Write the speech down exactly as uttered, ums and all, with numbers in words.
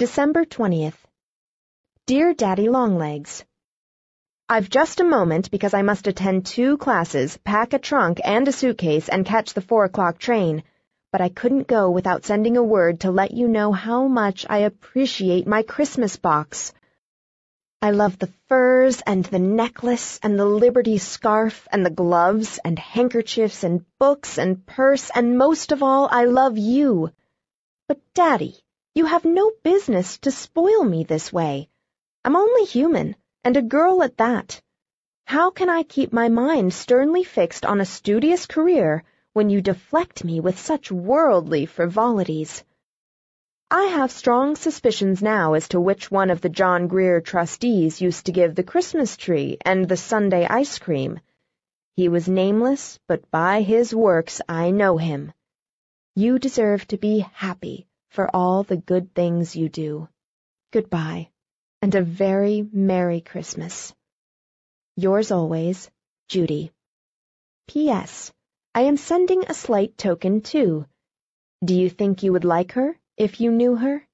December twentieth. Dear Daddy-Long-Legs, I've just a moment because I must attend two classes, pack a trunk and a suitcase, and catch the four o'clock train, but I couldn't go without sending a word to let you know how much I appreciate my Christmas box. I love the furs and the necklace and the Liberty scarf and the gloves and handkerchiefs and books and purse, and most of all, I love you. But, Daddy, you have no business to spoil me this way. I'm only human, and a girl at that. How can I keep my mind sternly fixed on a studious career when you deflect me with such worldly frivolities? I have strong suspicions now as to which one of the John Grier trustees used to give the Christmas tree and the Sunday ice cream. He was nameless, but by his works I know him. You deserve to be happy for all the good things you do. Goodbye, and a very Merry Christmas. Yours always, Judy. P S I am sending a slight token, too. Do you think you would like her if you knew her?